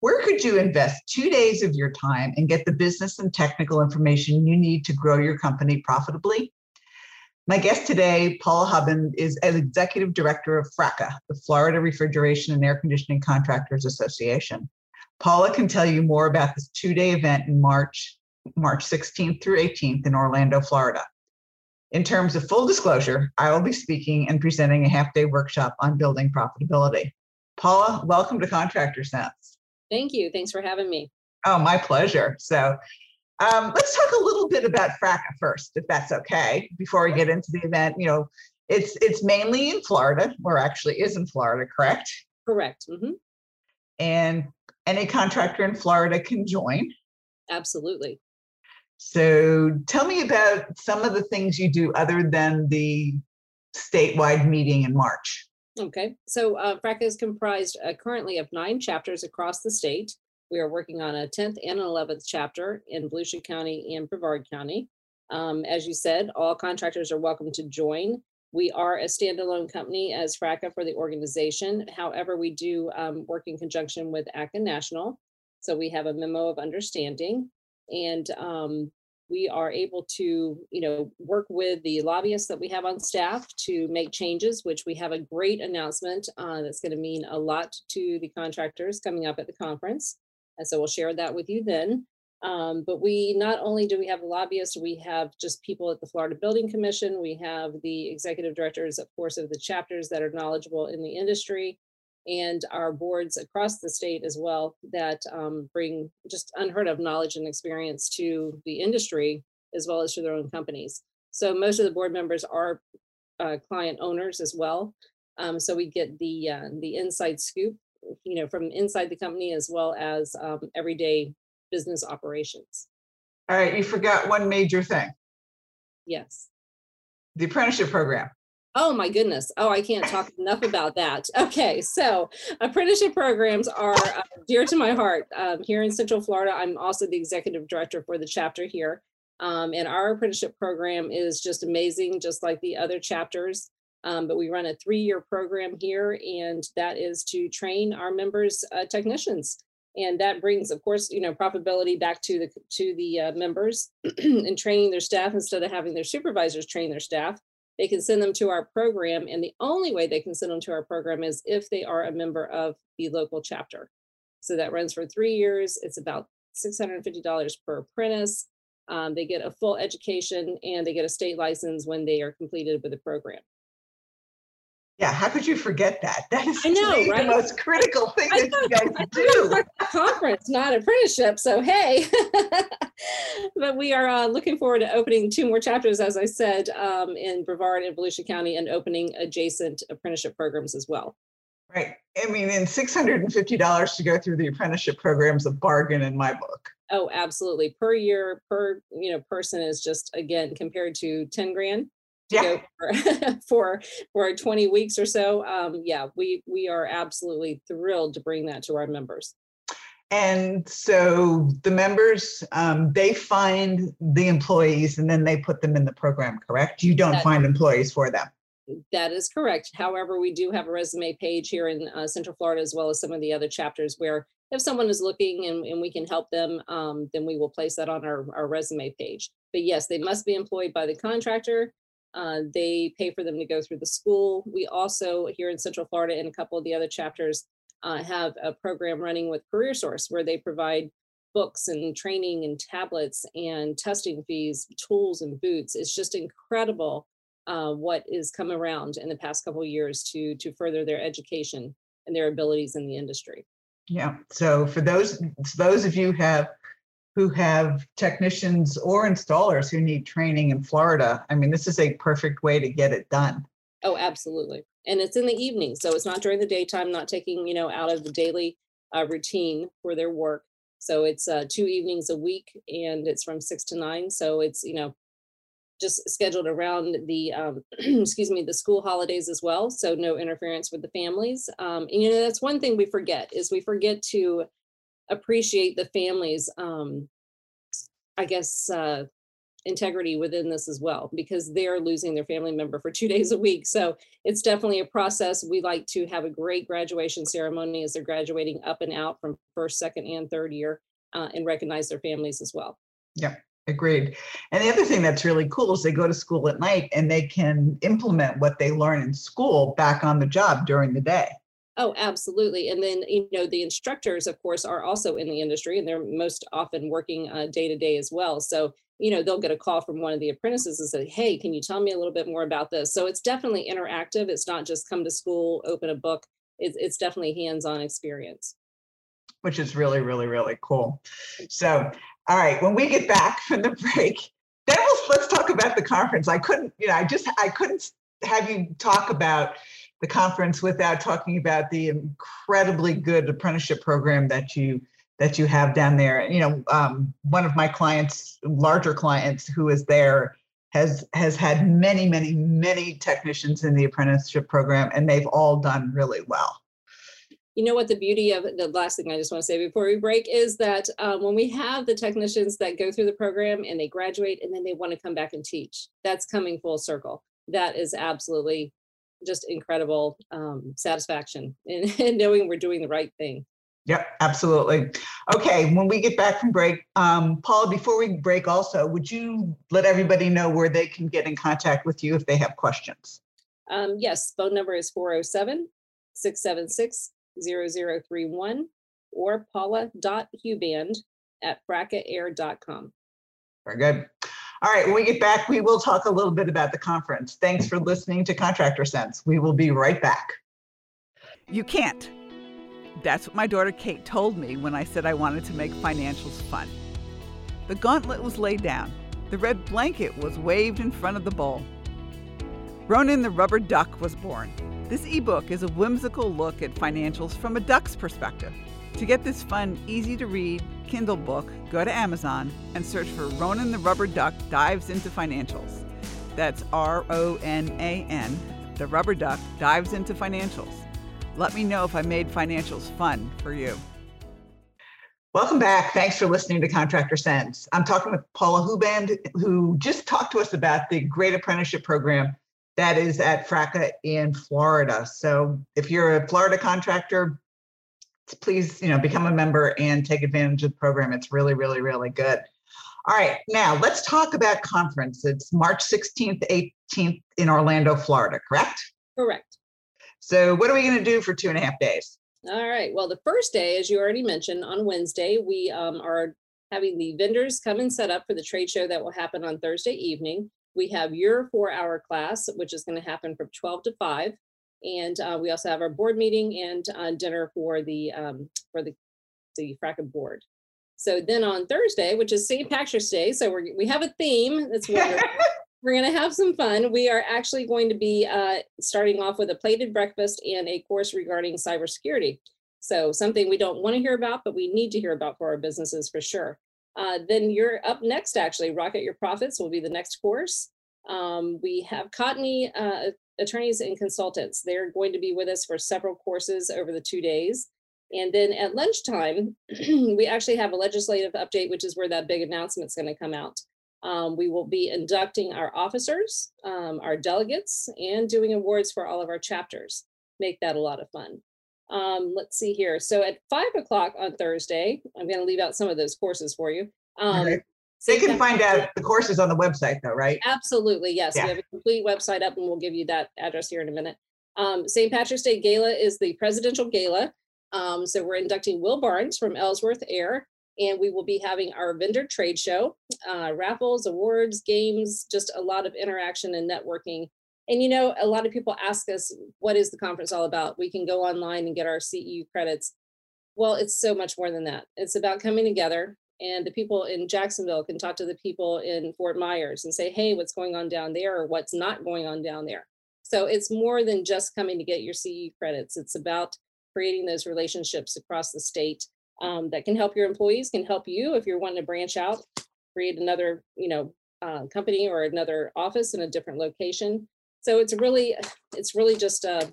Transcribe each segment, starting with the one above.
Where could you invest 2 days of your time and get the business and technical information you need to grow your company profitably? My guest today, Paula Huband, is an executive director of FRACA, the Florida Refrigeration and Air Conditioning Contractors Association. Paula can tell you more about this two-day event in March 16th through 18th in Orlando, Florida. In terms of full disclosure, I will be speaking and presenting a half-day workshop on building profitability. Paula, welcome to Contractor Sense. Thank you. Thanks for having me. Oh, my pleasure. So let's talk a little bit about FRACA first, if that's okay, before we get into the event. You know, it's mainly in Florida, or actually is in Florida, correct? Correct. Mm-hmm. And any contractor in Florida can join. Absolutely. So tell me about some of the things you do other than the statewide meeting in March. Okay, so FRACA is comprised currently of 9 chapters across the state. We are working on a 10th and an 11th chapter in Volusia County and Brevard County. As you said, all contractors are welcome to join. We are a standalone company as FRACA for the organization. However, we do work in conjunction with ACA National. So we have a memo of understanding, and we are able to, work with the lobbyists that we have on staff to make changes, which we have a great announcement that's going to mean a lot to the contractors coming up at the conference. And so we'll share that with you then. But we not only do we have lobbyists, we have just people at the Florida Building Commission. We have the executive directors, of course, of the chapters that are knowledgeable in the industry, and our boards across the state as well that bring just unheard of knowledge and experience to the industry as well as to their own companies. So most of the board members are client owners as well. So we get the inside scoop, from inside the company as well as everyday business operations. All right, you forgot one major thing. Yes. The apprenticeship program. Oh my goodness. Oh, I can't talk enough about that. Okay, so apprenticeship programs are dear to my heart. Here in Central Florida, I'm also the executive director for the chapter here. And our apprenticeship program is just amazing, just like the other chapters. But we run a 3-year program here, and that is to train our members' technicians. And that brings, of course, profitability back to the members and training their staff instead of having their supervisors train their staff. They can send them to our program, and the only way they can send them to our program is if they are a member of the local chapter. So that runs for 3 years. It's about $650 per apprentice. They get a full education, and they get a state license when they are completed with the program. Yeah, how could you forget that? That is the most critical thing that you guys do. Conference, not apprenticeship. So hey, but we are looking forward to opening 2 more chapters, as I said, in Brevard and Volusia County, and opening adjacent apprenticeship programs as well. Right. I mean, and $650 to go through the apprenticeship program is a bargain in my book. Oh, absolutely. Per year, per person is just, again, compared to $10,000. Yeah. For 20 weeks or so. Yeah, we are absolutely thrilled to bring that to our members. And so the members, they find the employees and then they put them in the program, correct? You don't find employees for them. That is correct. However, we do have a resume page here in Central Florida, as well as some of the other chapters, where if someone is looking and we can help them, then we will place that on our resume page. But yes, they must be employed by the contractor. They pay for them to go through the school. We also, here in Central Florida and a couple of the other chapters, have a program running with CareerSource, where they provide books and training and tablets and testing fees, tools and boots. It's just incredible what has come around in the past couple of years to further their education and their abilities in the industry. Yeah. So for those of you who have technicians or installers who need training in Florida, I mean, this is a perfect way to get it done. Oh, absolutely. And it's in the evening, so it's not during the daytime, not taking, out of the daily routine for their work. So it's 2 evenings a week, and it's from 6 to 9. So it's, you know, just scheduled around the, the school holidays as well. So no interference with the families. And, you know, that's one thing we forget is we forget to appreciate the families, integrity within this as well, because they're losing their family member for 2 days a week. So it's definitely a process. We like to have a great graduation ceremony as they're graduating up and out from first, second, and third year, and recognize their families as well. Yeah. Agreed. And the other thing that's really cool is they go to school at night and they can implement what they learn in school back on the job during the day. Oh, absolutely. And then, you know, the instructors, of course, are also in the industry, and they're most often working day to day as well. So, you know, they'll get a call from one of the apprentices and say, hey, can you tell me a little bit more about this? So it's definitely interactive. It's not just come to school, open a book. It's definitely hands-on experience. Which is really, really, really cool. So, all right, when we get back from the break, then let's talk about the conference. I couldn't have you talk about the conference without talking about the incredibly good apprenticeship program that you have down there. And, you know, one of my clients, larger clients who is there, has had many, many, many technicians in the apprenticeship program, and they've all done really well. You know what the beauty of it, the last thing I just want to say before we break is that when we have the technicians that go through the program and they graduate and then they want to come back and teach, that's coming full circle. That is absolutely just incredible satisfaction in knowing we're doing the right thing. Yep, absolutely. Okay, when we get back from break, Paula, before we break also, would you let everybody know where they can get in contact with you if they have questions? Yes, phone number is 407-676-0031 or paula.huband@fracaair.com. Very good. All right, when we get back, we will talk a little bit about the conference. Thanks for listening to Contractor Sense. We will be right back. You can't. That's what my daughter Kate told me when I said I wanted to make financials fun. The gauntlet was laid down. The red blanket was waved in front of the bowl. Ronan the Rubber Duck was born. This ebook is a whimsical look at financials from a duck's perspective. To get this fun, easy-to-read Kindle book, go to Amazon and search for Ronan the Rubber Duck Dives into Financials. That's R-O-N-A-N, the Rubber Duck Dives into Financials. Let me know if I made financials fun for you. Welcome back. Thanks for listening to Contractor Sense. I'm talking with Paula Huband, who just talked to us about the great apprenticeship program that is at FRACA in Florida. So if you're a Florida contractor, please, you know, become a member and take advantage of the program. It's really, really, really good. All right, now let's talk about conference. It's March 16th, 18th in Orlando, Florida, correct? Correct. So what are we gonna do for 2.5 days? All right, well, the first day, as you already mentioned, on Wednesday, we are having the vendors come and set up for the trade show that will happen on Thursday evening. We have your 4-hour class, whiwhich is going to happen from 12 to 5. And we also have our board meeting and dinner for the FRACA board. So then on Thursday, which is St. Patrick's Day, so we have a theme. That's wonderful. We're going to have some fun. We are actually going to be starting off with a plated breakfast and a course regarding cybersecurity. So something we don't want to hear about, but we need to hear about for our businesses for sure. Then you're up next, actually, Rocket Your Profits will be the next course. We have Cottony attorneys and consultants. They're going to be with us for several courses over the 2 days. And then at lunchtime, we actually have a legislative update, which is where that big announcement is going to come out. We will be inducting our officers, our delegates, and doing awards for all of our chapters. Make that a lot of fun. Let's see here. So at 5 o'clock on Thursday, I'm going to leave out some of those courses for you. Okay. They can find out the courses on the website though, right? Absolutely. Yes. Yeah. We have a complete website up and we'll give you that address here in a minute. St. Patrick's Day Gala is the presidential gala. So we're inducting Will Barnes from Ellsworth Air, and we will be having our vendor trade show, raffles, awards, games, just a lot of interaction and networking. And, you know, a lot of people ask us, what is the conference all about? We can go online and get our CEU credits. Well, it's so much more than that. It's about coming together, and the people in Jacksonville can talk to the people in Fort Myers and say, hey, what's going on down there or what's not going on down there. So it's more than just coming to get your CEU credits. It's about creating those relationships across the state that can help your employees, can help you if you're wanting to branch out, create another, company or another office in a different location. So it's really just a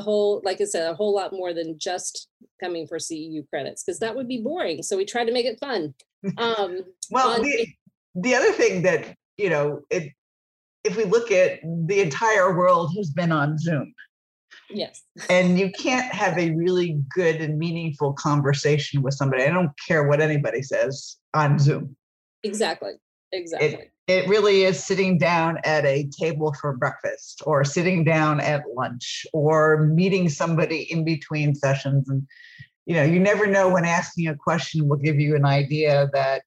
whole lot more than just coming for CEU credits, because that would be boring. So we try to make it fun. Well, the other thing that, if we look at the entire world has been on Zoom. Yes. And you can't have a really good and meaningful conversation with somebody. I don't care what anybody says on Zoom. Exactly. It really is sitting down at a table for breakfast or sitting down at lunch or meeting somebody in between sessions. And, you never know when asking a question will give you an idea that,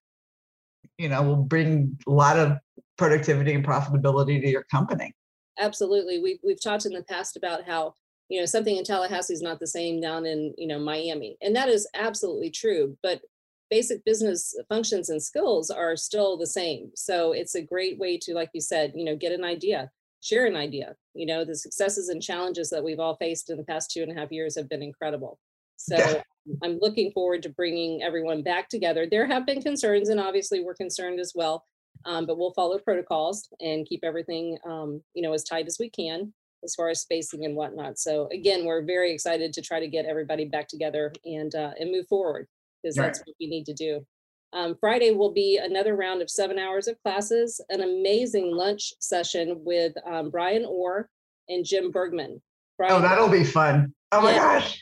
will bring a lot of productivity and profitability to your company. Absolutely. We've talked in the past about how, something in Tallahassee is not the same down in, Miami. And that is absolutely true. But basic business functions and skills are still the same. So it's a great way to, like you said, get an idea, share an idea. The successes and challenges that we've all faced in the past 2.5 years have been incredible. So yeah. I'm looking forward to bringing everyone back together. There have been concerns, and obviously we're concerned as well. But we'll follow protocols and keep everything, as tight as we can as far as spacing and whatnot. So again, we're very excited to try to get everybody back together and move forward, because that's what we need to do. Friday will be another round of 7 hours of classes, an amazing lunch session with Brian Orr and Jim Bergman. That'll be fun. Oh my gosh.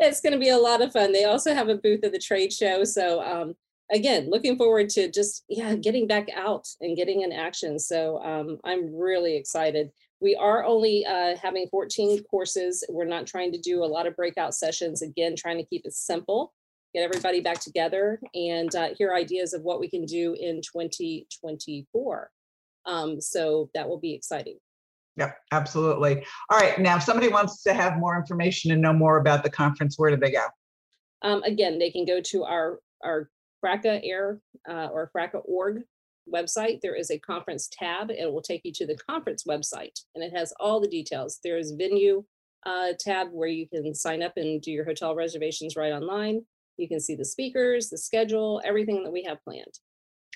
It's going to be a lot of fun. They also have a booth at the trade show. So, again, looking forward to just getting back out and getting in action. So I'm really excited. We are only having 14 courses. We're not trying to do a lot of breakout sessions. Again, trying to keep it simple, get everybody back together, and hear ideas of what we can do in 2024. So that will be exciting. Yep, absolutely. All right. Now, if somebody wants to have more information and know more about the conference, where do they go? Again, they can go to our FRACA Air or FRACA.org website. There is a conference tab, and it will take you to the conference website, and it has all the details. There is venue tab where you can sign up and do your hotel reservations right online. You can see the speakers, the schedule, everything that we have planned.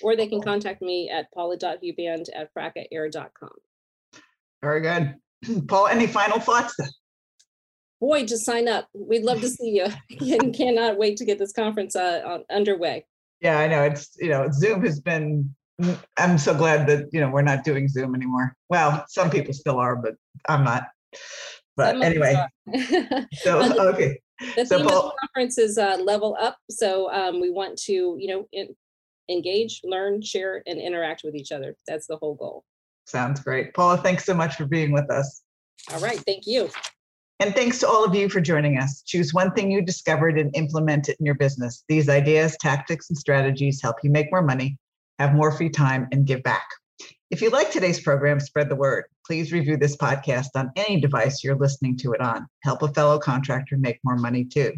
Or they can contact me at paula.huband@fracaair.com. Very good. Paul, any final thoughts? Boy, just sign up. We'd love to see you, and cannot wait to get this conference underway. Yeah, I know. It's, Zoom has been, I'm so glad that, we're not doing Zoom anymore. Well, some people still are, but I'm not. But anyway, okay. The theme of the conference is level up. So we want to, engage, learn, share, and interact with each other. That's the whole goal. Sounds great. Paula, thanks so much for being with us. All right. Thank you. And thanks to all of you for joining us. Choose one thing you discovered and implement it in your business. These ideas, tactics, and strategies help you make more money, have more free time, and give back. If you like today's program, spread the word. Please review this podcast on any device you're listening to it on. Help a fellow contractor make more money too.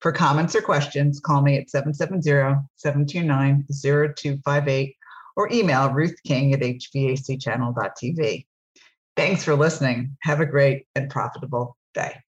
For comments or questions, call me at 770-729-0258 or email ruthking@hvac.tv. Thanks for listening. Have a great and profitable day.